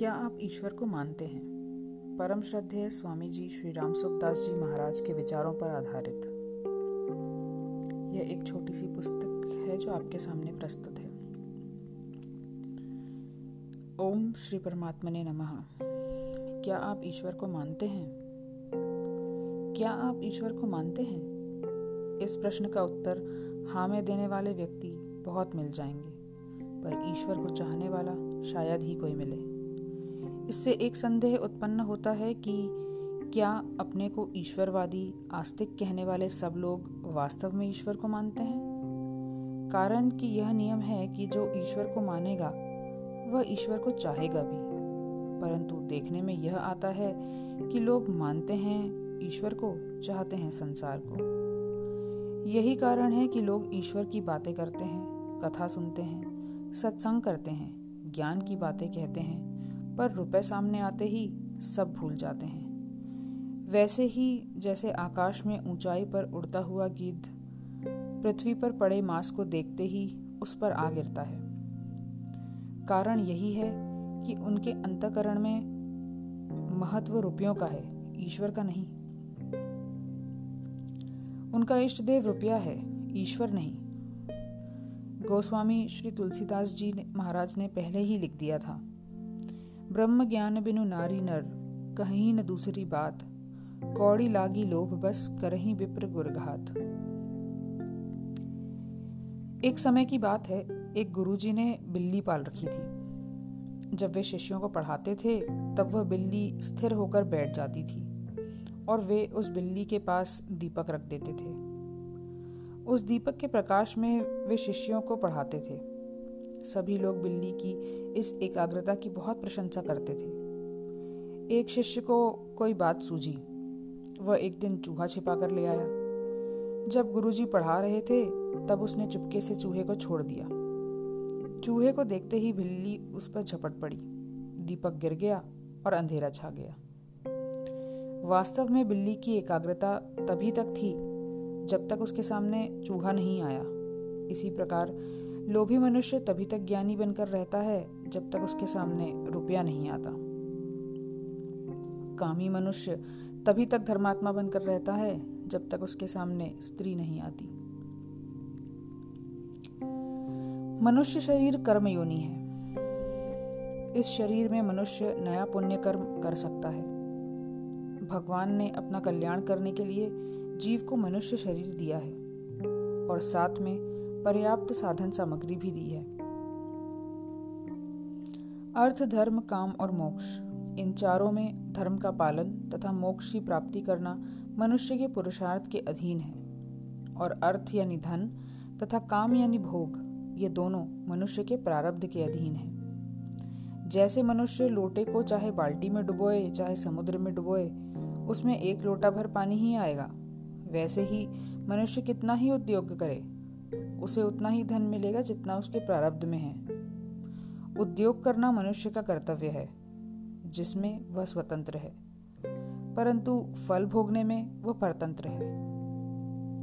क्या आप ईश्वर को मानते हैं? परम श्रद्धेय स्वामी जी श्री राम सुखदास जी महाराज के विचारों पर आधारित यह एक छोटी सी पुस्तक है जो आपके सामने प्रस्तुत है। ओम श्री परमात्मने नमः। क्या आप ईश्वर को मानते हैं? क्या आप ईश्वर को मानते हैं? इस प्रश्न का उत्तर हाँ में देने वाले व्यक्ति बहुत मिल जाएंगे, पर ईश्वर को चाहने वाला शायद ही कोई मिले। इससे एक संदेह उत्पन्न होता है कि क्या अपने को ईश्वरवादी आस्तिक कहने वाले सब लोग वास्तव में ईश्वर को मानते हैं? कारण कि यह नियम है कि जो ईश्वर को मानेगा वह ईश्वर को चाहेगा भी, परंतु देखने में यह आता है कि लोग मानते हैं ईश्वर को, चाहते हैं संसार को। यही कारण है कि लोग ईश्वर की बातें करते हैं, कथा सुनते हैं, सत्संग करते हैं, ज्ञान की बातें कहते हैं, पर रुपए सामने आते ही सब भूल जाते हैं। वैसे ही जैसे आकाश में ऊंचाई पर उड़ता हुआ गीध पृथ्वी पर पड़े मांस को देखते ही उस पर आ गिरता है। कारण यही है कि उनके अंतःकरण में महत्व रुपयों का है, ईश्वर का नहीं। उनका इष्ट देव रुपया है, ईश्वर नहीं। गोस्वामी श्री तुलसीदास जी महाराज ने पहले ही लिख दिया था, ब्रह्म ज्ञान बिनु नारी नर कहीं न दूसरी बात, कौड़ी लागी लोभ बस करहीं विप्र गुरघात। एक समय की बात है, एक गुरुजी ने बिल्ली पाल रखी थी। जब वे शिष्यों को पढ़ाते थे तब वह बिल्ली स्थिर होकर बैठ जाती थी और वे उस बिल्ली के पास दीपक रख देते थे। उस दीपक के प्रकाश में वे शिष्यों को पढ़ाते थे। सभी लोग बिल्ली की इस एकाग्रता की बहुत प्रशंसा करते थे। एक शिष्य को कोई बात सूझी, वह एक दिन चूहा छिपा कर ले आया। जब गुरुजी पढ़ा रहे थे तब उसने चुपके से चूहे को छोड़ दिया। चूहे को देखते ही बिल्ली उस पर झपट पड़ी, दीपक गिर गया और अंधेरा छा गया। वास्तव में बिल्ली की एकाग्रता तभी तक थी जब तक उसके सामने चूहा नहीं आया। इसी प्रकार लोभी मनुष्य तभी तक ज्ञानी बनकर रहता है जब तक उसके सामने रुपया नहीं आता। कामी मनुष्य तभी तक धर्मात्मा बनकर रहता है जब तक उसके सामने स्त्री नहीं आती। मनुष्य शरीर कर्म योनि है। इस शरीर में मनुष्य नया पुण्य कर्म कर सकता है। भगवान ने अपना कल्याण करने के लिए जीव को मनुष्य शरीर दिया है और साथ में पर्याप्त साधन सामग्री भी दी है। अर्थ, धर्म, काम और मोक्ष, इन चारों में धर्म का पालन तथा मोक्ष की प्राप्ति करना मनुष्य के पुरुषार्थ के अधीन है, और अर्थ यानी धन तथा काम यानी भोग, ये दोनों मनुष्य के प्रारब्ध के अधीन है। जैसे मनुष्य लोटे को चाहे बाल्टी में डुबोए चाहे समुद्र में डुबोए, उसमें एक लोटा भर पानी ही आएगा। वैसे ही मनुष्य कितना ही उद्योग करे, उसे उतना ही धन मिलेगा जितना उसके प्रारब्ध में है। उद्योग करना मनुष्य का कर्तव्य है जिसमें वह स्वतंत्र है, परंतु फल भोगने में वह परतंत्र है।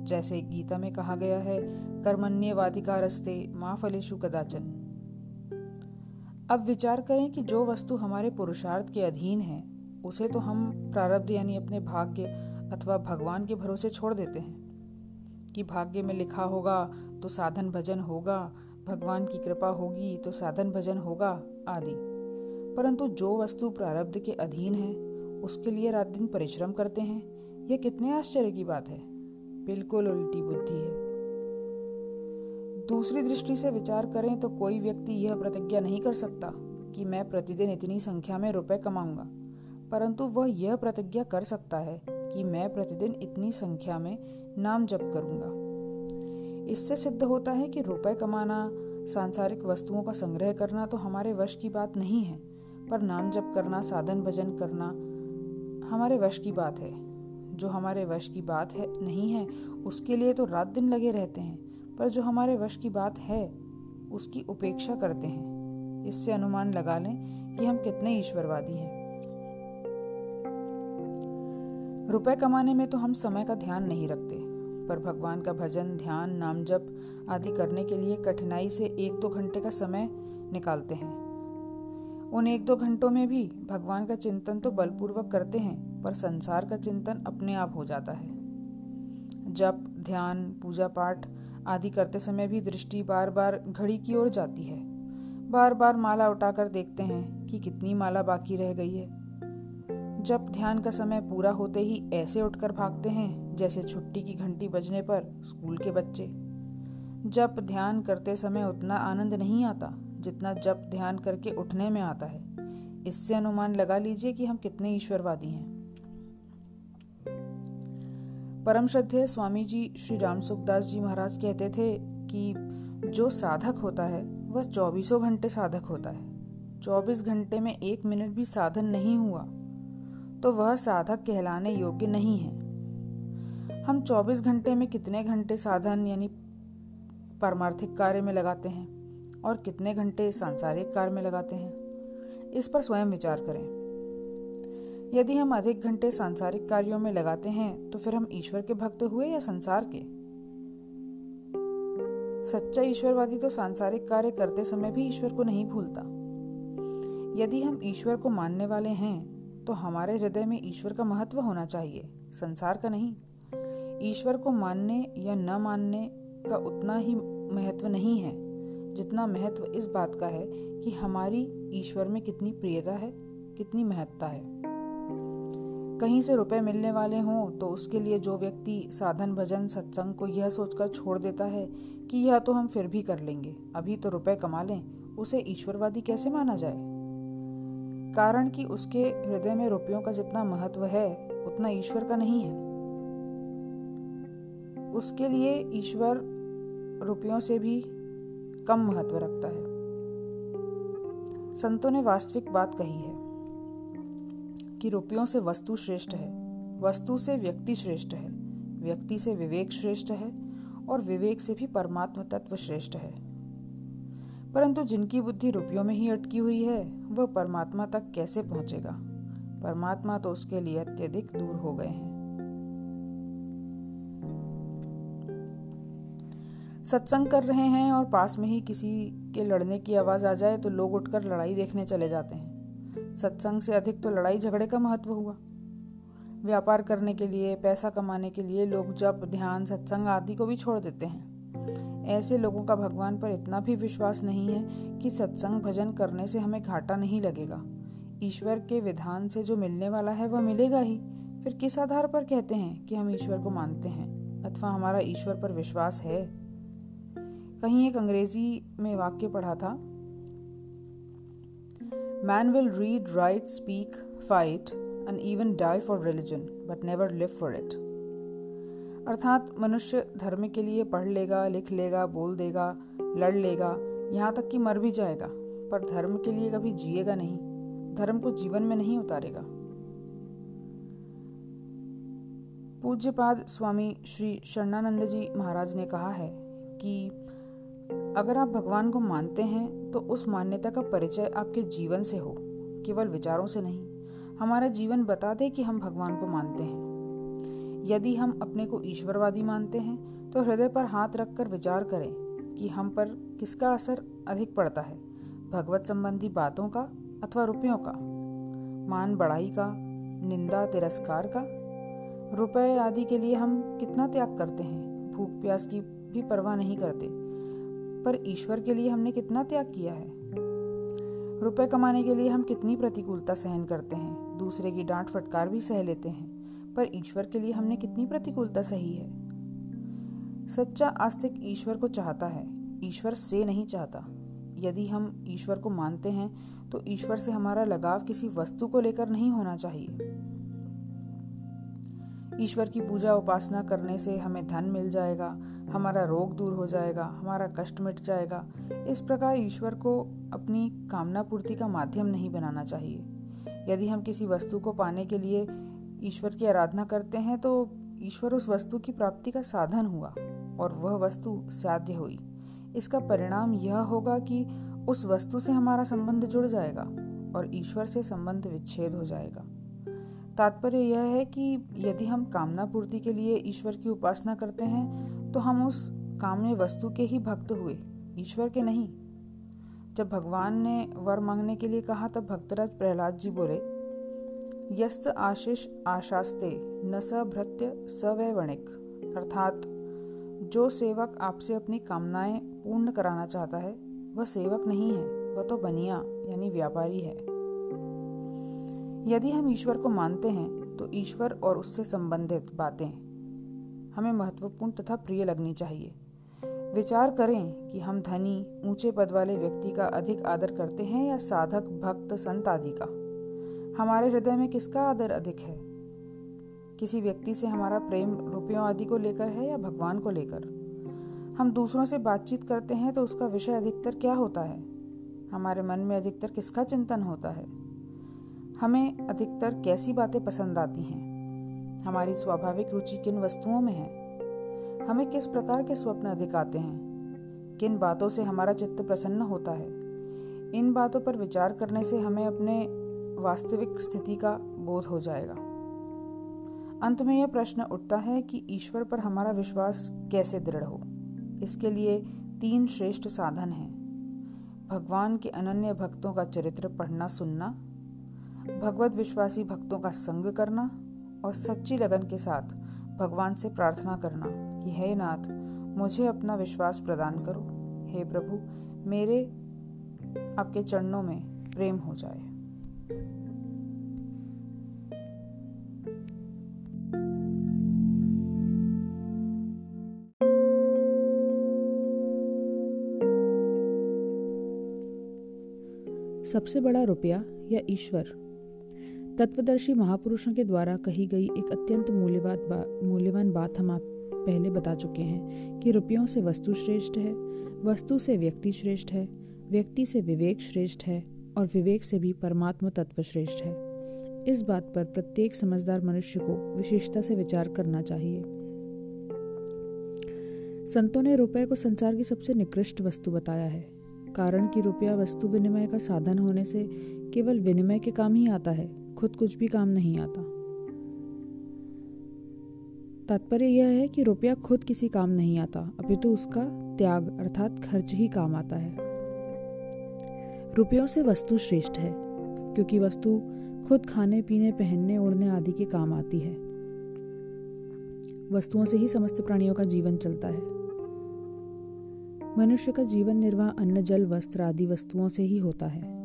जैसे गीता में कहा गया है, कर्मण्येवाधिकारस्ते मा फलेषु कदाचन। अब विचार करें कि जो वस्तु हमारे पुरुषार्थ के अधीन है उसे तो हम प्रारब्ध यानी अपने भाग्य अथवा भगवान के भरोसे छोड़ देते हैं कि भाग्य में लिखा होगा तो साधन भजन होगा, भगवान की कृपा होगी तो साधन भजन होगा आदि। परंतु जो वस्तु प्रारब्ध के अधीन है उसके लिए रात दिन परिश्रम करते हैं, यह कितने आश्चर्य की बात है। बिल्कुल उल्टी बुद्धि है। दूसरी दृष्टि से विचार करें तो कोई व्यक्ति यह प्रतिज्ञा नहीं कर सकता कि मैं प्रतिदिन इतनी संख्या में रुपए कमाऊंगा, परंतु वह यह प्रतिज्ञा कर सकता है कि मैं प्रतिदिन इतनी संख्या में नाम जप करूंगा। इससे सिद्ध होता है कि रुपए कमाना, सांसारिक वस्तुओं का संग्रह करना तो हमारे वश की बात नहीं है, पर नाम जप करना, साधन भजन करना हमारे वश की बात है। जो हमारे वश की बात है नहीं है उसके लिए तो रात दिन लगे रहते हैं, पर जो हमारे वश की बात है उसकी उपेक्षा करते हैं। इससे अनुमान लगा लें कि हम कितने ईश्वरवादी हैं। रुपए कमाने में तो हम समय का ध्यान नहीं रखते, पर भगवान का भजन, ध्यान, नाम जप आदि करने के लिए कठिनाई से एक दो घंटे का समय निकालते हैं। उन एक दो घंटों में भी भगवान का चिंतन तो बलपूर्वक करते हैं, पर संसार का चिंतन अपने आप हो जाता है। जप, ध्यान, पूजा पाठ आदि करते समय भी दृष्टि बार बार घड़ी की ओर जाती है। बार बार माला उठाकर देखते हैं कि कितनी माला बाकी रह गई है। जब ध्यान का समय पूरा होते ही ऐसे उठकर भागते हैं जैसे छुट्टी की घंटी बजने पर स्कूल के बच्चे। जप ध्यान करते समय उतना आनंद नहीं आता जितना जप ध्यान करके उठने में आता है। इससे अनुमान लगा लीजिए कि हम कितने ईश्वरवादी हैं। परम श्रद्धेय स्वामी जी श्री राम सुखदास जी महाराज कहते थे कि जो साधक होता है वह 24 घंटे साधक होता है। 24 घंटे में एक मिनट भी साधन नहीं हुआ तो वह साधक कहलाने योग्य नहीं है। हम 24 घंटे में कितने घंटे साधन यानी पारमार्थिक कार्य में लगाते हैं और कितने घंटे सांसारिक कार्य में लगाते हैं, इस पर स्वयं विचार करें। यदि हम अधिक घंटे सांसारिक कार्यों में लगाते हैं तो फिर हम ईश्वर के भक्त हुए या संसार के? सच्चा ईश्वरवादी तो सांसारिक कार्य करते समय भी ईश्वर को नहीं भूलता। यदि हम ईश्वर को मानने वाले हैं तो हमारे हृदय में ईश्वर का महत्व होना चाहिए, संसार का नहीं। ईश्वर को मानने या न मानने का उतना ही महत्व नहीं है जितना महत्व इस बात का है कि हमारी ईश्वर में कितनी प्रियता है, कितनी महत्ता है। कहीं से रुपए मिलने वाले हों तो उसके लिए जो व्यक्ति साधन भजन सत्संग को यह सोचकर छोड़ देता है कि यह तो हम फिर भी कर लेंगे, अभी तो रुपए कमा लें, उसे ईश्वरवादी कैसे माना जाए? कारण कि उसके हृदय में रुपयों का जितना महत्व है उतना ईश्वर का नहीं है। उसके लिए ईश्वर रुपयों से भी कम महत्व रखता है। संतों ने वास्तविक बात कही है कि रुपयों से वस्तु श्रेष्ठ है, वस्तु से व्यक्ति श्रेष्ठ है, व्यक्ति से विवेक श्रेष्ठ है और विवेक से भी परमात्म तत्व श्रेष्ठ है। परंतु जिनकी बुद्धि रुपयों में ही अटकी हुई है वह परमात्मा तक कैसे पहुंचेगा? परमात्मा तो उसके लिए अत्यधिक दूर हो गए हैं। सत्संग कर रहे हैं और पास में ही किसी के लड़ने की आवाज़ आ जाए तो लोग उठकर लड़ाई देखने चले जाते हैं। सत्संग से अधिक तो लड़ाई झगड़े का महत्व हुआ। व्यापार करने के लिए, पैसा कमाने के लिए लोग जप ध्यान सत्संग आदि को भी छोड़ देते हैं। ऐसे लोगों का भगवान पर इतना भी विश्वास नहीं है कि सत्संग भजन करने से हमें घाटा नहीं लगेगा। ईश्वर के विधान से जो मिलने वाला है वह मिलेगा ही। फिर किस आधार पर कहते हैं कि हम ईश्वर को मानते हैं अथवा हमारा ईश्वर पर विश्वास है? कहीं एक अंग्रेजी में वाक्य पढ़ा था, man will read, write, speak, fight and even die for religion but never live for it. अर्थात मनुष्य धर्म के लिए पढ़ लेगा, लिख लेगा, बोल देगा, लड़ लेगा, यहाँ तक कि मर भी जाएगा, पर धर्म के लिए कभी जिएगा नहीं, धर्म को जीवन में नहीं उतारेगा। पूज्यपाद स्वामी श्री शरणानंद जी महाराज ने कहा है कि अगर आप भगवान को मानते हैं तो उस मान्यता का परिचय आपके जीवन से हो, केवल विचारों से नहीं। हमारा जीवन बता दे कि हम भगवान को मानते हैं। यदि हम अपने को ईश्वरवादी मानते हैं तो हृदय पर हाथ रखकर विचार करें कि हम पर किसका असर अधिक पड़ता है, भगवत संबंधी बातों का अथवा रुपयों का, मान बढ़ाई का, निंदा तिरस्कार का। रुपए आदि के लिए हम कितना त्याग करते हैं, भूख प्यास की भी परवाह नहीं करते, पर ईश्वर के लिए हमने कितना त्याग किया है? रुपए कमाने के लिए हम कितनी प्रतिकूलता सहन करते हैं, दूसरे की डांट फटकार भी सह लेते हैं, पर ईश्वर के लिए हमने कितनी प्रतिकूलता सही है? सच्चा आस्तिक ईश्वर को चाहता है, ईश्वर से नहीं चाहता। यदि हम ईश्वर को मानते हैं तो ईश्वर से हमारा लगाव किसी वस्तु को लेकर नहीं होना चाहिए। ईश्वर की पूजा उपासना करने से हमें धन मिल जाएगा, हमारा रोग दूर हो जाएगा, हमारा कष्ट मिट जाएगा, इस प्रकार ईश्वर को अपनी कामना पूर्ति का माध्यम नहीं बनाना चाहिए। यदि हम किसी वस्तु को पाने के लिए ईश्वर की आराधना करते हैं तो ईश्वर उस वस्तु की प्राप्ति का साधन हुआ और वह वस्तु साध्य हुई। इसका परिणाम यह होगा कि उस वस्तु से हमारा संबंध जुड़ जाएगा और ईश्वर से संबंध विच्छेद हो जाएगा। तात्पर्य यह है कि यदि हम कामना पूर्ति के लिए ईश्वर की उपासना करते हैं तो हम उस काम्य वस्तु के ही भक्त हुए, ईश्वर के नहीं। जब भगवान ने वर मांगने के लिए कहा तब भक्तराज प्रहलाद जी बोले, यस्त आशीष आशास्ते न स भृत्य सवै वणिक, अर्थात जो सेवक आपसे अपनी कामनाएं पूर्ण कराना चाहता है वह सेवक नहीं है, वह तो बनिया यानी व्यापारी है। यदि हम ईश्वर को मानते हैं तो ईश्वर और उससे संबंधित बातें हमें महत्वपूर्ण तथा प्रिय लगनी चाहिए। विचार करें कि हम धनी ऊंचे पद वाले व्यक्ति का अधिक आदर करते हैं या साधक भक्त संत आदि का। हमारे हृदय में किसका आदर अधिक है? किसी व्यक्ति से हमारा प्रेम रुपयों आदि को लेकर है या भगवान को लेकर? हम दूसरों से बातचीत करते हैं तो उसका विषय अधिकतर क्या होता है? हमारे मन में अधिकतर किसका चिंतन होता है? हमें अधिकतर कैसी बातें पसंद आती हैं? हमारी स्वाभाविक रुचि किन वस्तुओं में है? हमें किस प्रकार के स्वप्न अधिक आते हैं? किन बातों से हमारा चित्त प्रसन्न होता है? इन बातों पर विचार करने से हमें अपने वास्तविक स्थिति का बोध हो जाएगा। अंत में यह प्रश्न उठता है कि ईश्वर पर हमारा विश्वास कैसे दृढ़ हो। इसके लिए तीन श्रेष्ठ साधन हैं: भगवान के अनन्य भक्तों का चरित्र पढ़ना सुनना, भगवत विश्वासी भक्तों का संग करना और सच्ची लगन के साथ भगवान से प्रार्थना करना कि हे नाथ, मुझे अपना विश्वास प्रदान करो, हे प्रभु मेरे आपके चरणों में प्रेम हो जाए। सबसे बड़ा रुपया या ईश्वर तत्वदर्शी महापुरुषों के द्वारा कही गई एक अत्यंत मूल्यवान बात हम आप पहले बता चुके हैं कि रुपयों से वस्तु श्रेष्ठ है, वस्तु से व्यक्ति श्रेष्ठ है, व्यक्ति से विवेक श्रेष्ठ है और विवेक से भी परमात्मा तत्व श्रेष्ठ है। इस बात पर प्रत्येक समझदार मनुष्य को विशेषता से विचार करना चाहिए। संतों ने रुपये को संसार की सबसे निकृष्ट वस्तु बताया है, कारण कि रुपया वस्तु विनिमय का साधन होने से केवल विनिमय के काम ही आता है, खुद कुछ भी काम नहीं आता। तात्पर्य यह है कि रुपया खुद किसी काम नहीं आता, अपितु उसका त्याग अर्थात खर्च ही काम आता है। रुपयों से वस्तु श्रेष्ठ है क्योंकि वस्तु खुद खाने पीने पहनने ओढ़ने आदि के काम आती है। वस्तुओं से ही समस्त प्राणियों का जीवन चलता है। मनुष्य का जीवन निर्वाह अन्न जल वस्त्र आदि वस्तुओं से ही होता है।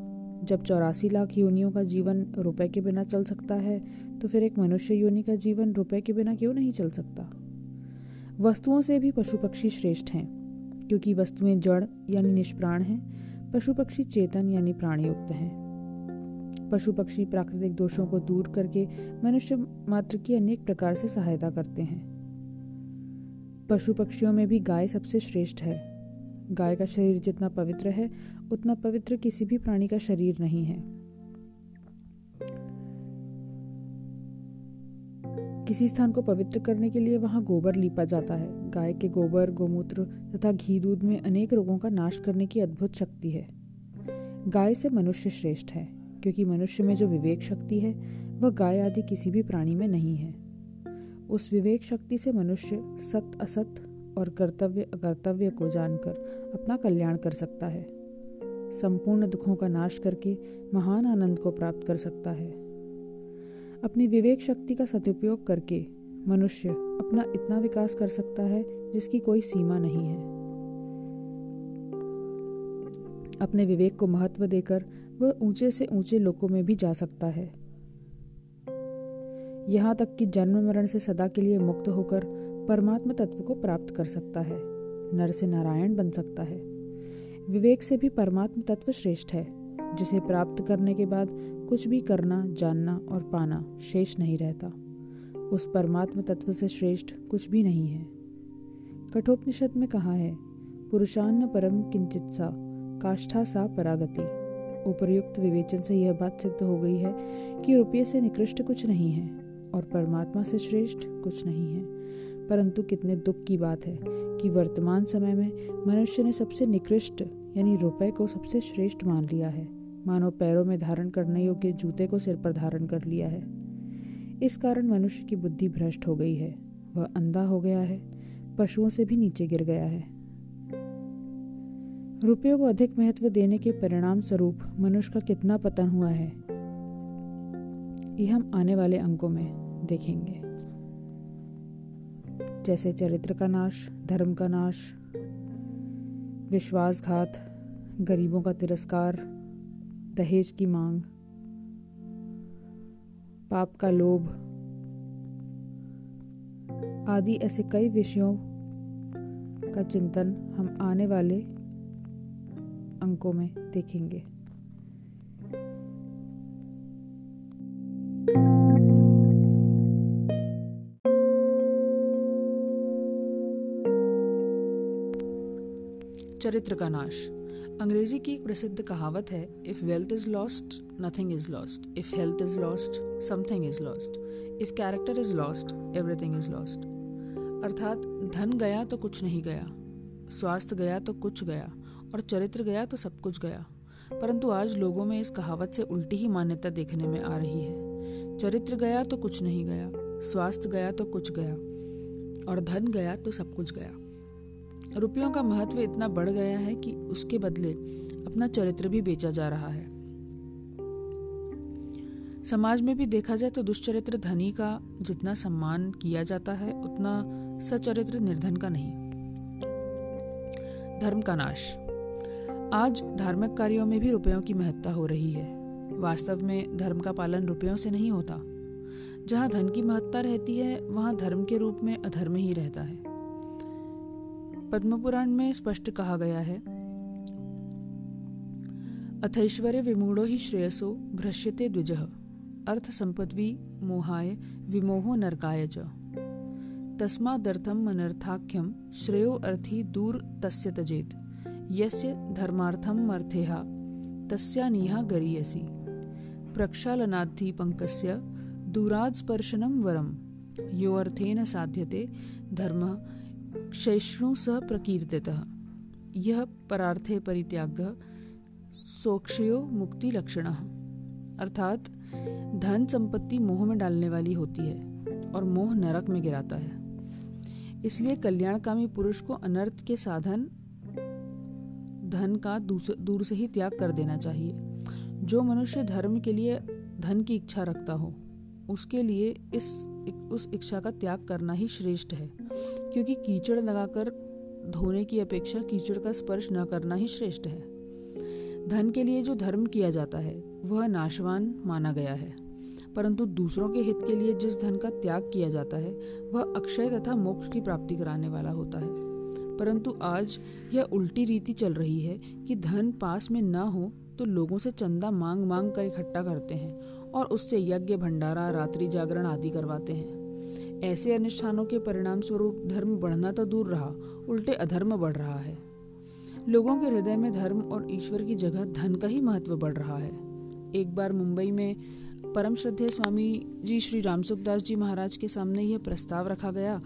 जब 84 लाख योनियों का जीवन रुपए के बिना चल सकता है तो फिर एक मनुष्य योनि का जीवन रुपए के बिना क्यों नहीं चल सकता? वस्तुओं से भी पशु पक्षी श्रेष्ठ हैं क्योंकि वस्तुएं जड़ यानी निष्प्राण हैं, पशु पक्षी चेतन यानी प्राणयुक्त हैं। पशु पक्षी प्राकृतिक दोषों को दूर करके मनुष्य मात्र की अनेक प्रकार से सहायता करते हैं। पशु पक्षियों में भी गाय सबसे श्रेष्ठ है। गाय का शरीर जितना पवित्र है उतना पवित्र किसी भी प्राणी का शरीर नहीं है। किसी स्थान को पवित्र करने के लिए वहां गोबर लीपा जाता है। गाय के गोबर गोमूत्र तथा घी दूध में अनेक रोगों का नाश करने की अद्भुत शक्ति है। गाय से मनुष्य श्रेष्ठ है क्योंकि मनुष्य में जो विवेक शक्ति है वह गाय आदि किसी भी प्राणी में नहीं है। उस विवेक शक्ति से मनुष्य सत्य असत्य और कर्तव्य अकर्तव्य को जानकर अपना कल्याण कर सकता है, संपूर्ण दुखों का नाश करके महान आनंद को प्राप्त कर सकता है। अपनी विवेक शक्ति का सदुपयोग करके मनुष्य अपना इतना विकास कर सकता है जिसकी कोई सीमा नहीं है। अपने विवेक को महत्व देकर वह ऊंचे से ऊंचे लोकों में भी जा सकता है। यहाँ तक कि जन्म मरण से सदा के लिए मुक्त होकर परमात्मा तत्व को प्राप्त कर सकता है, नर से नारायण बन सकता है। विवेक से भी परमात्मा तत्व श्रेष्ठ है जिसे प्राप्त करने के बाद कुछ भी करना, जानना और पाना शेष नहीं रहता। उस परमात्मा तत्व से श्रेष्ठ कुछ भी नहीं है। कठोपनिषद में कहा है, पुरुषान्न परम किंचित सा काष्ठा सा परागति। उपर्युक्त विवेचन से यह बात सिद्ध हो गई है कि रुपये से निकृष्ट कुछ नहीं है और परमात्मा से श्रेष्ठ कुछ नहीं है। परंतु कितने दुख की बात है कि वर्तमान समय में मनुष्य ने सबसे निकृष्ट यानी रुपए को सबसे श्रेष्ठ मान लिया है, मानो पैरों में धारण करने योग्य जूते को सिर पर धारण कर लिया है। इस कारण मनुष्य की बुद्धि भ्रष्ट हो गई है, वह अंधा हो गया है, पशुओं से भी नीचे गिर गया है। रुपयों को अधिक महत्व देने के परिणाम स्वरूप मनुष्य का कितना पतन हुआ है, ये हम आने वाले अंकों में देखेंगे। जैसे चरित्र का नाश, धर्म का नाश, विश्वासघात, गरीबों का तिरस्कार, दहेज की मांग, पाप का लोभ आदि, ऐसे कई विषयों का चिंतन हम आने वाले अंकों में देखेंगे। चरित्र का नाश। अंग्रेजी की एक प्रसिद्ध कहावत है, if wealth is lost nothing is lost, if health is lost something is lost, if character is lost everything is lost. अर्थात धन गया तो कुछ नहीं गया, स्वास्थ्य गया तो कुछ गया, और चरित्र गया तो सब कुछ गया। परंतु आज लोगों में इस कहावत से उल्टी ही मान्यता देखने में आ रही है। चरित्र गया तो कुछ नहीं गया, स्वास्थ्य गया तो कुछ गया, और धन गया तो सब कुछ गया। रुपयों का महत्व इतना बढ़ गया है कि उसके बदले अपना चरित्र भी बेचा जा रहा है। समाज में भी देखा जाए तो दुष्चरित्र धनी का जितना सम्मान किया जाता है, उतना सचरित्र निर्धन का नहीं। धर्म का नाश। आज धार्मिक कार्यों में भी रुपयों की महत्ता हो रही है। वास्तव में धर्म का पालन रुपयों से नहीं होता। जहाँ धन की महत्ता रहती है, वहाँ धर्म के रूप में अधर्म ही रहता है। पद्मपुराण में स्पष्ट कहा गया है, अथैश्वर्य विमूढ़ो हि श्रेयसो भ्रश्यते द्विजः, अर्थ संपद्वी मोहाय विमोहो नरकाय च, तस्मादर्थम अनर्थाख्यम श्रेयो अर्थी दूर तस्य तजेत, यस्य धर्मार्थम अर्थेहा तस्या नीहा गरीयसी, प्रक्षालनाद्धि पंकस्य दूराद स्पर्शनम वरम, यो अर्थेन साध्यते धर्मः शैष्णु सह प्रकीर्तितः, यह परार्थे परित्यागः सोक्षयो मुक्ति लक्षणः। अर्थात धन संपत्ति मोह में डालने वाली होती है और मोह नरक में गिराता है। इसलिए कल्याणकामी पुरुष को अनर्थ के साधन धन का दूर से ही त्याग कर देना चाहिए। जो मनुष्य धर्म के लिए धन की इच्छा रखता हो, उसके लिए उस इच्छा का त्याग करना ही श्रेष्ठ है, क्योंकि कीचड़ लगाकर धोने की अपेक्षा कीचड़ का स्पर्श न करना ही श्रेष्ठ है। धन के लिए जो धर्म किया जाता है, वह नाशवान माना गया है, परंतु दूसरों के हित के लिए जिस धन का त्याग किया जाता है, वह अक्षय तथा मोक्ष की प्राप्ति कराने वाला होता है। परंतु आज यह उल्टी रीति चल रही है कि धन पास में ना हो तो लोगों से चंदा मांग मांग कर इकट्ठा करते हैं और उससे यज्ञ, भंडारा, रात्रि जागरण आदि करवाते हैं। ऐसे अनुष्ठानों के परिणाम स्वरूप धर्म बढ़ना तो दूर रहा, उल्टे अधर्म बढ़ रहा है। लोगों के हृदय में धर्म और ईश्वर की जगह धन का ही महत्व बढ़ रहा है। एक बार मुंबई में परम श्रद्धेय स्वामी जी श्री राम सुखदास जी महाराज के सामने यह प्रस्ताव रखा गया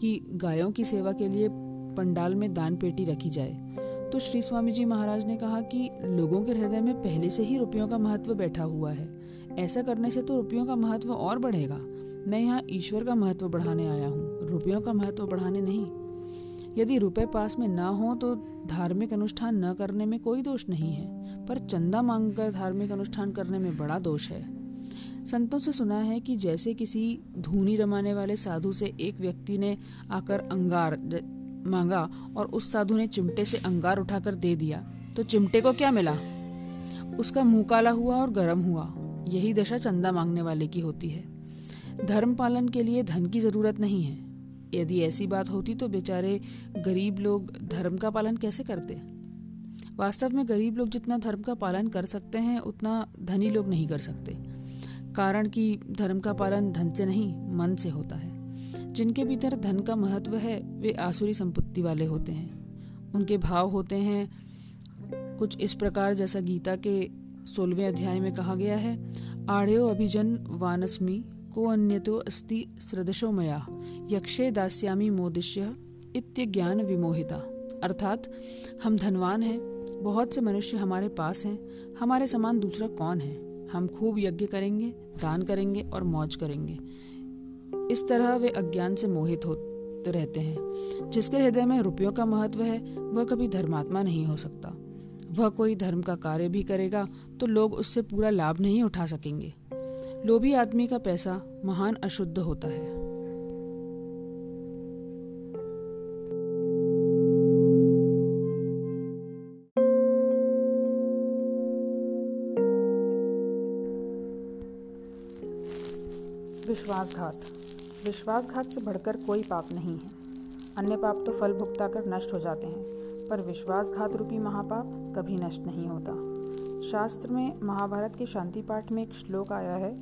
कि गायों की सेवा के लिए पंडाल में दान पेटी रखी जाए, तो श्री स्वामी जी महाराज ने कहा कि लोगों के हृदय में पहले से ही रुपयों का महत्व बैठा हुआ है, ऐसा करने से तो रुपयों का महत्व और बढ़ेगा। मैं यहाँ ईश्वर का महत्व बढ़ाने आया हूँ, रुपयों का महत्व बढ़ाने नहीं। यदि रुपए पास में ना हो तो धार्मिक अनुष्ठान न करने में कोई दोष नहीं है, पर चंदा मांगकर धार्मिक अनुष्ठान करने में बड़ा दोष है। संतों से सुना है कि जैसे किसी धूनी रमाने वाले साधु से एक व्यक्ति ने आकर अंगार मांगा और उस साधु ने चिमटे से अंगार उठाकर दे दिया, तो चिमटे को क्या मिला? उसका मुंह काला हुआ और गर्म हुआ। यही दशा चंदा मांगने वाले की होती है। धर्म पालन के लिए धन की जरूरत नहीं है। यदि ऐसी बात होती तो बेचारे गरीब लोग धर्म का पालन कैसे करते? वास्तव में गरीब लोग जितना धर्म का पालन कर सकते हैं, उतना धनी लोग नहीं कर सकते। कारण कि धर्म का पालन धन से नहीं, मन से होता है। जिनके भीतर धन का महत्व है, वे आसुरी संपत्ति वाले होते हैं। उनके भाव होते हैं कुछ इस प्रकार, जैसा गीता के 16वें अध्याय में कहा गया है, आढ़यो अभिजन वानस्मी को अन्यतो अस्ति सृदशो मया यक्षे दास्यामि मोदिष्य इत्य ज्ञान विमोहिता। अर्थात हम धनवान हैं, बहुत से मनुष्य हमारे पास हैं, हमारे समान दूसरा कौन है? हम खूब यज्ञ करेंगे, दान करेंगे और मौज करेंगे। इस तरह वे अज्ञान से मोहित होते रहते हैं। जिसके हृदय में रुपयों का महत्व है, वह कभी धर्मात्मा नहीं हो सकता। वह कोई धर्म का कार्य भी करेगा तो लोग उससे पूरा लाभ नहीं उठा सकेंगे। लोभी आदमी का पैसा महान अशुद्ध होता है। विश्वासघात से बढ़कर कोई पाप नहीं है। अन्य पाप तो फल भुगता कर नष्ट हो जाते हैं, पर विश्वासघात रूपी महापाप कभी नष्ट नहीं होता। शास्त्र में महाभारत के शांति पाठ में एक श्लोक आया है,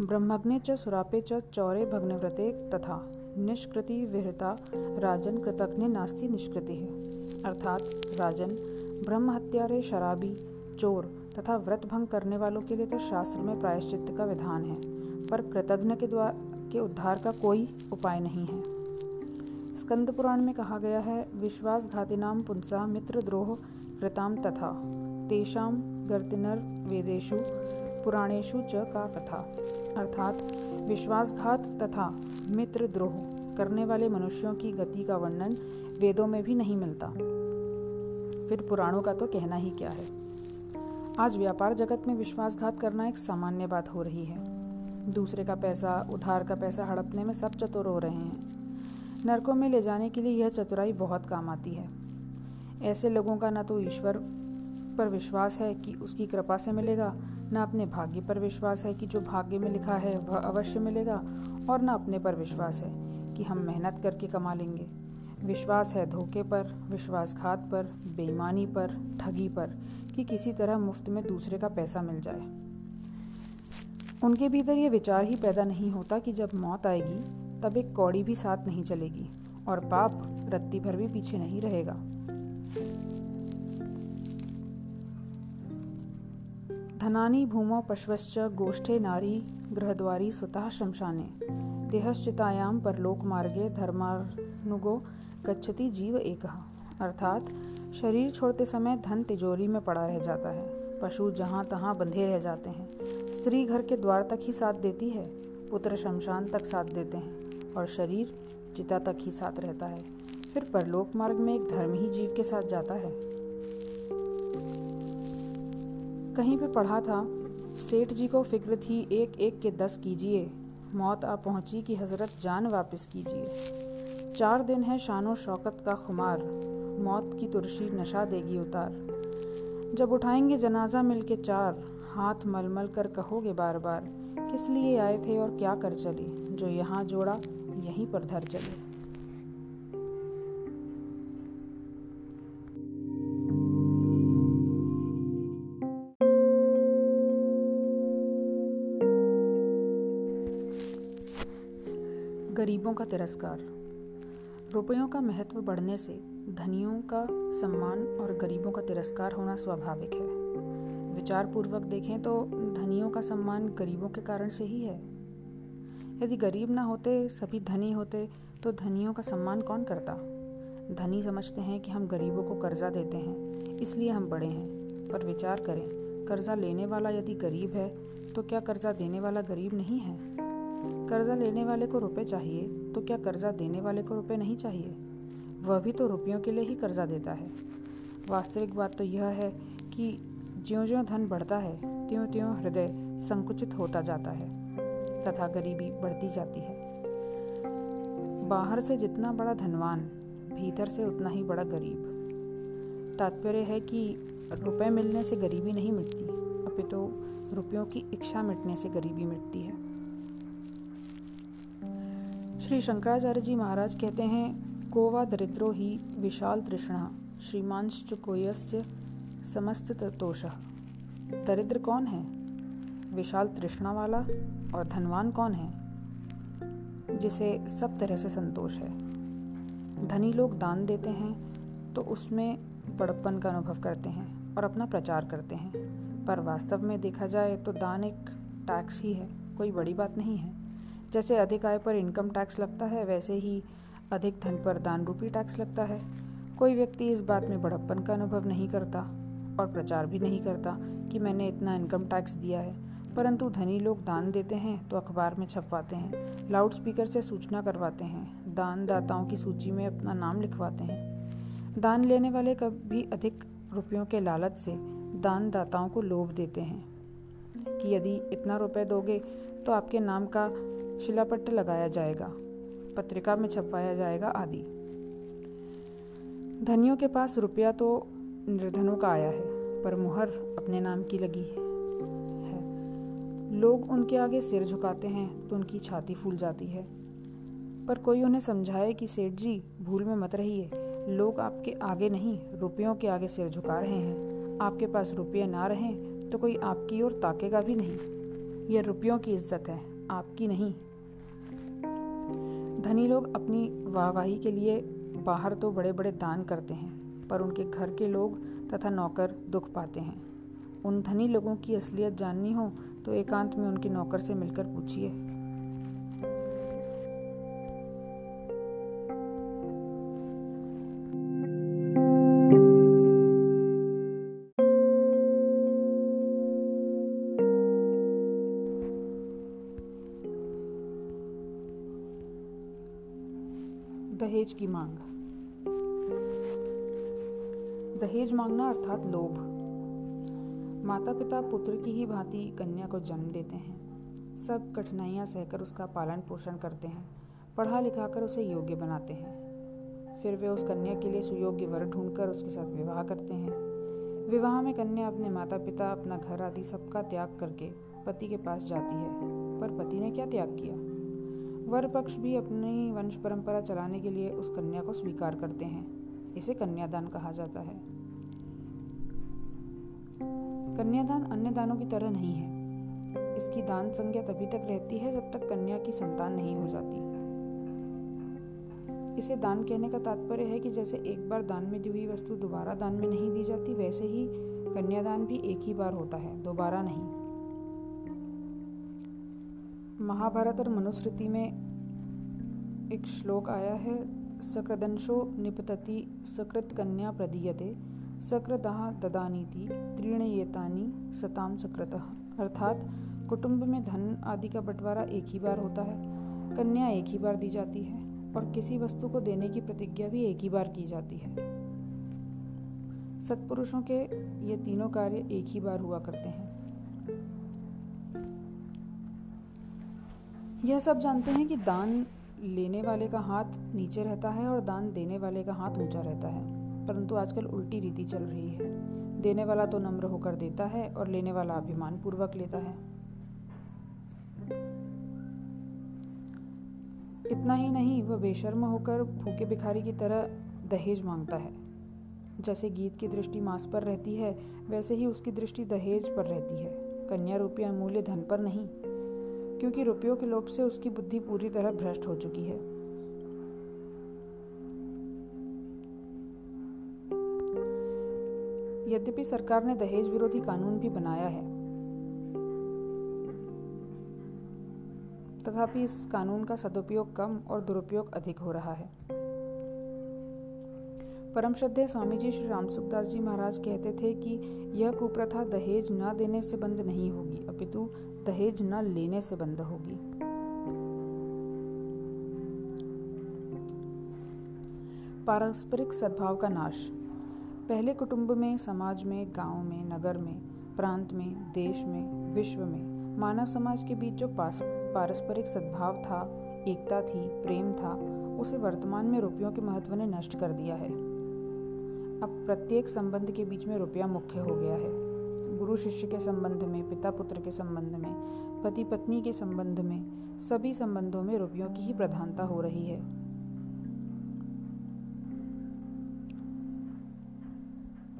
ब्रह्मग्ने च सुरापे च चौरे भग्नव्रते तथा निष्कृति विहृता राजन कृतज्ञ नास्ति निष्कृति है। अर्थात राजन, ब्रह्म हत्यारे, शराबी, चोर तथा व्रत भंग करने वालों के लिए तो शास्त्र में प्रायश्चित का विधान है, पर कृतघ्न के उद्धार का कोई उपाय नहीं है। स्कंद पुराण में कहा गया है, विश्वासघातिनाम पुंसा मित्रद्रोह कृताम तथा तेषाम गर्तिनर वेदेषु पुराणेषु च का कथा। अर्थात विश्वासघात तथा मित्रद्रोह करने वाले मनुष्यों की गति का वर्णन वेदों में भी नहीं मिलता, फिर पुराणों का तो कहना ही क्या है। आज व्यापार जगत में विश्वासघात करना एक सामान्य बात हो रही है। दूसरे का पैसा, उधार का पैसा हड़पने में सब चतुर हो रहे हैं। नरकों में ले जाने के लिए यह चतुराई बहुत काम आती है। ऐसे लोगों का न तो ईश्वर पर विश्वास है कि उसकी कृपा से मिलेगा, न अपने भाग्य पर विश्वास है कि जो भाग्य में लिखा है वह अवश्य मिलेगा, और न अपने पर विश्वास है कि हम मेहनत करके कमा लेंगे। विश्वास है धोखे पर, विश्वासघात पर, बेईमानी पर, ठगी पर, कि किसी तरह मुफ्त में दूसरे का पैसा मिल जाए। उनके भीतर यह विचार ही पैदा नहीं होता कि जब मौत आएगी तब एक कौड़ी भी साथ नहीं चलेगी और पाप रत्ती भर भी पीछे नहीं रहेगा। धनानी भूमौ पशवश्च गोष्ठे नारी गृहद्वारी सुतः शमशाने देहश्चितायाम परलोक मार्गे धर्मानुगो गच्छति जीव एकः। अर्थात शरीर छोड़ते समय धन तिजोरी में पड़ा रह जाता है, पशु जहाँ तहाँ बंधे रह जाते हैं, स्त्री घर के द्वार तक ही साथ देती है, पुत्र शमशान तक साथ देते हैं और शरीर चिता तक ही साथ रहता है। फिर परलोक मार्ग में एक धर्म ही जीव के साथ जाता है। कहीं पे पढ़ा था, सेठ जी को फिक्र थी 1-1 के 10 कीजिए, मौत आ पहुंची कि हजरत जान वापस कीजिए। 4 दिन है शानो शौकत का खुमार, मौत की तुरशी नशा देगी उतार। जब उठाएंगे जनाजा मिलके 4, हाथ मलमल कर कहोगे बार बार, किस लिए आए थे और क्या कर चले, जो यहाँ जोड़ा यहीं पर धर चले। गरीबों का तिरस्कार। रुपयों का महत्व बढ़ने से धनियों का सम्मान और गरीबों का तिरस्कार होना स्वाभाविक है। विचार पूर्वक देखें तो धनियों का सम्मान गरीबों के कारण से ही है। यदि गरीब ना होते, सभी धनी होते, तो धनियों का सम्मान कौन करता। धनी समझते हैं कि हम गरीबों को कर्जा देते हैं इसलिए हम बड़े हैं, पर विचार करें, कर्जा लेने वाला यदि गरीब है तो क्या कर्जा देने वाला गरीब नहीं है। कर्जा लेने वाले को रुपए चाहिए तो क्या कर्जा देने वाले को रुपए नहीं चाहिए। वह भी तो रुपयों के लिए ही कर्जा देता है। वास्तविक बात तो यह है कि ज्यों-ज्यों धन बढ़ता है त्यों-त्यों हृदय संकुचित होता जाता है तथा गरीबी बढ़ती जाती है। बाहर से जितना बड़ा धनवान, भीतर से उतना ही बड़ा गरीब। तात्पर्य है कि रुपए मिलने से गरीबी नहीं मिटती, अपितु रुपयों की इच्छा मिटने से गरीबी मिटती है। श्री शंकराचार्य जी महाराज कहते हैं, कोवा दरिद्रो ही विशाल तृष्णा श्रीमांश्च कोयस्य समस्त ततोषः। दरिद्र कौन है, विशाल तृष्णा वाला, और धनवान कौन है, जिसे सब तरह से संतोष है। धनी लोग दान देते हैं तो उसमें बड़प्पन का अनुभव करते हैं और अपना प्रचार करते हैं, पर वास्तव में देखा जाए तो दान एक टैक्स ही है, कोई बड़ी बात नहीं है। जैसे अधिक आय पर इनकम टैक्स लगता है, वैसे ही अधिक धन पर दान रूपी टैक्स लगता है। कोई व्यक्ति इस बात में बड़प्पन का अनुभव नहीं करता और प्रचार भी नहीं करता कि मैंने इतना इनकम टैक्स दिया है, परंतु धनी लोग दान देते हैं तो अखबार में छपवाते हैं, लाउडस्पीकर से सूचना करवाते हैं, दानदाताओं की सूची में अपना नाम लिखवाते हैं। दान लेने वाले कभी अधिक रुपयों के लालच से दानदाताओं को लोभ देते हैं कि यदि इतना रुपए दोगे तो आपके नाम का शिलापट्ट लगाया जाएगा, पत्रिका में छपवाया जाएगा आदि। धनियों के पास रुपया तो निर्धनों का आया है, पर मुहर अपने नाम की लगी है। लोग उनके आगे सिर झुकाते हैं तो उनकी छाती फूल जाती है, पर कोई उन्हें समझाए कि सेठ जी भूल में मत रहिए, लोग आपके आगे नहीं रुपयों के आगे सिर झुका रहे हैं। आपके पास रुपये ना रहें तो कोई आपकी ओर ताकेगा भी नहीं। यह रुपयों की इज्जत है, आपकी नहीं। धनी लोग अपनी वाहवाही के लिए बाहर तो बड़े बड़े दान करते हैं, पर उनके घर के लोग तथा नौकर दुख पाते हैं। उन धनी लोगों की असलियत जाननी हो तो एकांत में उनके नौकर से मिलकर पूछिए। दहेज की मांग। दहेज मांगना अर्थात लोभ। माता पिता पुत्र की ही भांति कन्या को जन्म देते हैं। सब कठिनाइयां सहकर उसका पालन पोषण करते हैं, पढ़ा लिखा कर उसे योग्य बनाते हैं। फिर वे उस कन्या के लिए सुयोग्य वर ढूंढकर उसके साथ विवाह करते हैं। विवाह में कन्या अपने माता पिता, अपना घर आदि सबका त्याग करके पति के पास जाती है, पर पति ने क्या त्याग किया? वर पक्ष भी अपनी वंश परंपरा चलाने के लिए उस कन्या को स्वीकार करते हैं। इसे कन्यादान कहा जाता है। कन्यादान अन्य दानों की तरह नहीं है। इसकी दान संज्ञा तभी तक रहती है जब तक कन्या की संतान नहीं हो जाती। इसे दान कहने का तात्पर्य है कि जैसे एक बार दान में दी हुई वस्तु दोबारा दान में नहीं दी जाती, वैसे ही कन्यादान भी एक ही बार होता है, दोबारा नहीं। महाभारत और मनुस्मृति में एक श्लोक आया है, सकृदंशो निपतति सकृत कन्या प्रदीयते सकृदाह ददानीति त्रीणयेतानि सताम सकृतः। अर्थात कुटुंब में धन आदि का बंटवारा एक ही बार होता है, कन्या एक ही बार दी जाती है और किसी वस्तु को देने की प्रतिज्ञा भी एक ही बार की जाती है। सत्पुरुषों के ये तीनों कार्य एक ही बार हुआ करते हैं। यह सब जानते हैं कि दान लेने वाले का हाथ नीचे रहता है और दान देने वाले का हाथ ऊंचा रहता है, परंतु आजकल उल्टी रीति चल रही है। देने वाला तो नम्र होकर देता है और लेने वाला अभिमान पूर्वक लेता है। इतना ही नहीं, वह बेशर्म होकर भूखे भिखारी की तरह दहेज मांगता है। जैसे गीत की दृष्टि मांस पर रहती है, वैसे ही उसकी दृष्टि दहेज पर रहती है, कन्या रूपी अमूल्य धन पर नहीं, क्योंकि रुपयों के लोभ से उसकी बुद्धि पूरी तरह भ्रष्ट हो चुकी है। यद्यपि सरकार ने दहेज विरोधी कानून भी बनाया है, तथापि इस कानून का सदुपयोग कम और दुरुपयोग अधिक हो रहा है। परम श्रद्धेय स्वामी जी श्री राम सुखदास जी महाराज कहते थे कि यह कुप्रथा दहेज न देने से बंद नहीं होगी, अपितु दहेज न लेने से बंद होगी। पारस्परिक सद्भाव का नाश। पहले कुटुंब में, समाज में, गांव में, नगर में, प्रांत में, देश में, विश्व में मानव समाज के बीच जो पारस्परिक सद्भाव था, एकता थी, प्रेम था, उसे वर्तमान में रुपयों के महत्व ने नष्ट कर दिया है। अब प्रत्येक संबंध के बीच में रुपया मुख्य हो गया है। गुरु शिष्य के संबंध में, पिता पुत्र के संबंध में, पति पत्नी के संबंध में, सभी संबंधों में रुपयों की ही प्रधानता हो रही है।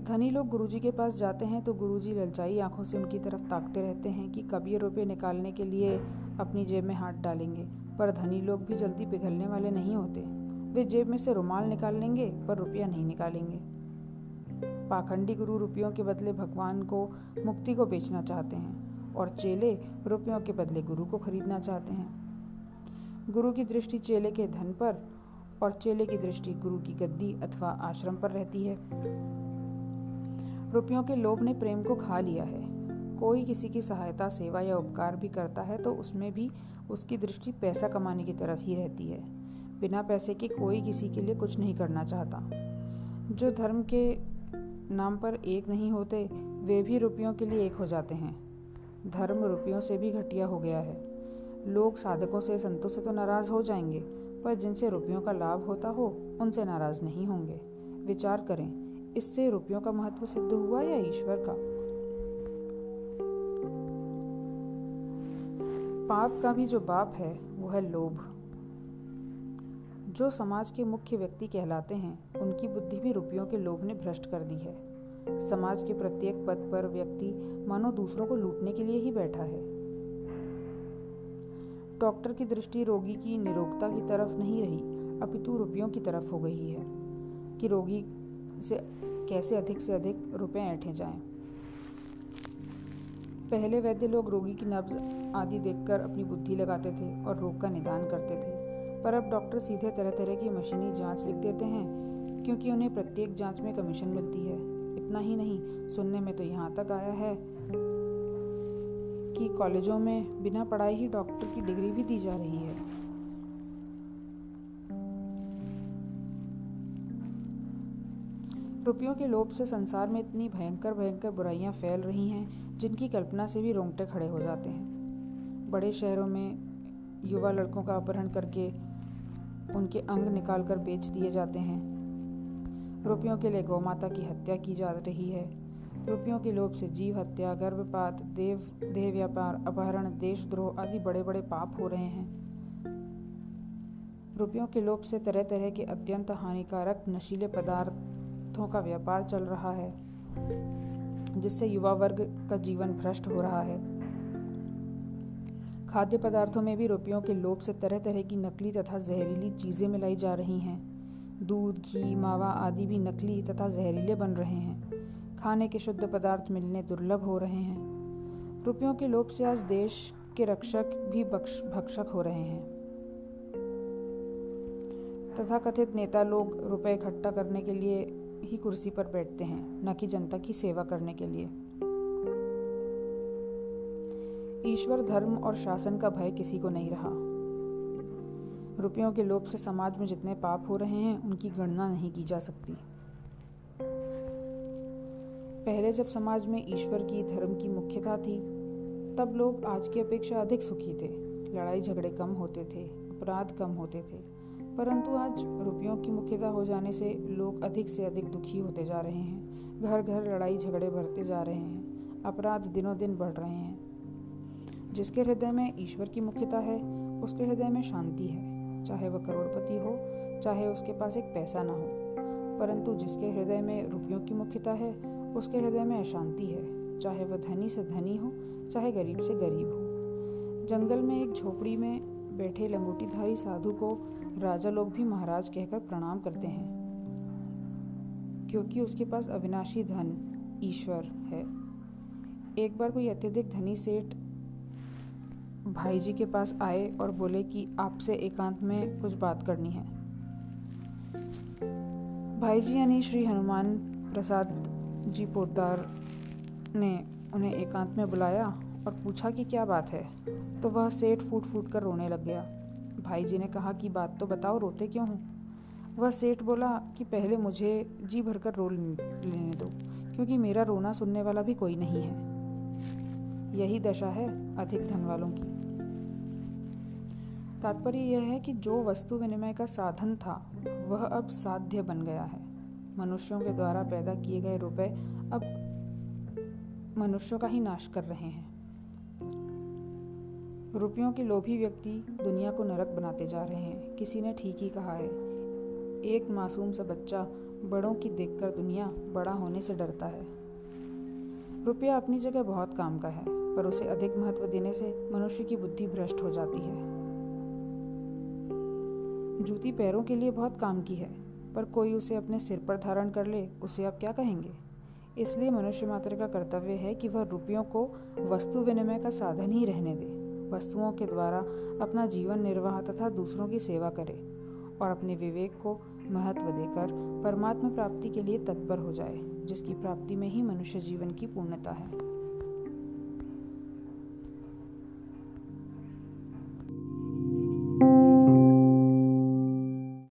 धनी लोग गुरुजी के पास जाते हैं तो गुरुजी ललचाई आंखों से उनकी तरफ ताकते रहते हैं कि कब ये रुपये निकालने के लिए अपनी जेब में हाथ डालेंगे, पर धनी लोग भी जल्दी पिघलने वाले नहीं होते। वे जेब में से रुमाल निकाल लेंगे पर रुपया नहीं निकालेंगे। पाखंडी गुरु रुपयों के बदले भगवान को, मुक्ति को बेचना चाहते हैं और चेले रुपयों के बदले गुरु को खरीदना चाहते हैं। गुरु की दृष्टि चेले के धन पर और चेले की दृष्टि गुरु की गद्दी अथवा आश्रम पर रहती है। रुपयों के लोभ ने प्रेम को खा लिया है। कोई किसी की सहायता, सेवा या उपकार भी करता है तो उसमें भी उसकी दृष्टि पैसा कमाने की तरफ ही रहती है। बिना पैसे के कोई किसी के लिए कुछ नहीं करना चाहता। जो धर्म के नाम पर एक नहीं होते, वे भी रुपयों के लिए एक हो जाते हैं। धर्म रुपयों से भी घटिया हो गया है। लोग साधकों से, संतों से तो नाराज़ हो जाएंगे, पर जिनसे रुपयों का लाभ होता हो उनसे नाराज़ नहीं होंगे। विचार करें, इससे रुपयों का महत्व सिद्ध हुआ या ईश्वर का? पाप का भी जो बाप है वो है लोभ। जो समाज के मुख्य व्यक्ति कहलाते हैं, उनकी बुद्धि भी रुपयों के लोभ ने भ्रष्ट कर दी है। समाज के प्रत्येक पद पर व्यक्ति मानो दूसरों को लूटने के लिए ही बैठा है। डॉक्टर की दृष्टि रोगी की निरोगता की तरफ नहीं रही, अपितु रुपयों की तरफ हो गई है कि रोगी से अधिक रुपए ऐंठे जाएं। पहले वैद्य लोग रोगी की नब्ज आदि देखकर अपनी बुद्धि लगाते थे और रोग का निदान करते थे, पर अब डॉक्टर सीधे तरह तरह की मशीनी जांच लिख देते हैं, क्योंकि उन्हें प्रत्येक जांच में कमीशन मिलती है। इतना ही नहीं, सुनने में तो यहाँ तक आया है कि कॉलेजों में बिना पढ़ाई ही डॉक्टर की डिग्री भी दी जा रही है। रुपयों के लोभ से संसार में इतनी भयंकर भयंकर बुराइयां फैल रही हैं, जिनकी कल्पना से भी रोंगटे खड़े हो जाते हैं। बड़े शहरों में युवा लड़कों का अपहरण करके उनके अंग निकालकर बेच दिए जाते हैं। रुपयों के लिए गौमाता की हत्या की जा रही है। रुपयों के लोभ से जीव हत्या, गर्भपात, देह व्यापार, अपहरण, देशद्रोह आदि बड़े बड़े पाप हो रहे हैं। रुपयों के लोभ से तरह तरह के अत्यंत हानिकारक नशीले पदार्थों का व्यापार चल रहा है, जिससे युवा वर्ग का जीवन भ्रष्ट हो रहा है। खाद्य पदार्थों में भी रुपयों के लोभ से तरह तरह की नकली तथा जहरीली चीज़ें मिलाई जा रही हैं। दूध, घी, मावा आदि भी नकली तथा जहरीले बन रहे हैं। खाने के शुद्ध पदार्थ मिलने दुर्लभ हो रहे हैं। रुपयों के लोभ से आज देश के रक्षक भी भक्षक हो रहे हैं। तथाकथित नेता लोग रुपए इकट्ठा करने के लिए ही कुर्सी पर बैठते हैं, न कि जनता की सेवा करने के लिए। ईश्वर, धर्म और शासन का भय किसी को नहीं रहा। रुपयों के लोभ से समाज में जितने पाप हो रहे हैं, उनकी गणना नहीं की जा सकती। पहले जब समाज में ईश्वर की, धर्म की मुख्यता थी, तब लोग आज की अपेक्षा अधिक सुखी थे। लड़ाई झगड़े कम होते थे, अपराध कम होते थे। परंतु आज रुपयों की मुख्यता हो जाने से लोग अधिक से अधिक दुखी होते जा रहे हैं। घर घर लड़ाई झगड़े बढ़ते जा रहे हैं। अपराध दिनों दिन बढ़ रहे हैं। जिसके हृदय में ईश्वर की मुख्यता है, उसके हृदय में शांति है, चाहे वह करोड़पति हो, चाहे उसके पास एक पैसा ना हो। परंतु जिसके हृदय में रुपयों की मुख्यता है, उसके हृदय में अशांति है, चाहे वह धनी से धनी हो, चाहे गरीब से गरीब हो। जंगल में एक झोपड़ी में बैठे लंगोटीधारी साधु को राजा लोग भी महाराज कहकर प्रणाम करते हैं, क्योंकि उसके पास अविनाशी धन ईश्वर है। एक बार कोई अत्यधिक धनी सेठ भाई जी के पास आए और बोले कि आपसे एकांत में कुछ बात करनी है। भाई जी यानी श्री हनुमान प्रसाद जी पोद्दार ने उन्हें एकांत में बुलाया और पूछा कि क्या बात है, तो वह सेठ फूट फूट कर रोने लग गया। भाई जी ने कहा कि बात तो बताओ, रोते क्यों हो? वह सेठ बोला कि पहले मुझे जी भरकर रो लेने दो, क्योंकि मेरा रोना सुनने वाला भी कोई नहीं है। यही दशा है अधिक धन वालों की। तात्पर्य यह है कि जो वस्तु विनिमय का साधन था, वह अब साध्य बन गया है। मनुष्यों के द्वारा पैदा किए गए रुपए अब मनुष्यों का ही नाश कर रहे हैं। रुपयों के लोभी व्यक्ति दुनिया को नरक बनाते जा रहे हैं। किसी ने ठीक ही कहा है, एक मासूम सा बच्चा बड़ों की देखकर दुनिया बड़ा होने से डरता है। रुपया अपनी जगह बहुत काम का है, पर उसे अधिक महत्व देने से मनुष्य की बुद्धि भ्रष्ट हो जाती है। जूती पैरों के लिए बहुत काम की है, पर कोई उसे अपने सिर पर धारण कर ले, उसे आप क्या कहेंगे? इसलिए मनुष्य मात्र का कर्तव्य है कि वह रुपयों को वस्तु विनिमय का साधन ही रहने दे, वस्तुओं के द्वारा अपना जीवन निर्वाह तथा दूसरों की सेवा करे और अपने विवेक को महत्व देकर परमात्मा प्राप्ति के लिए तत्पर हो जाए, जिसकी प्राप्ति में ही मनुष्य जीवन की पूर्णता है।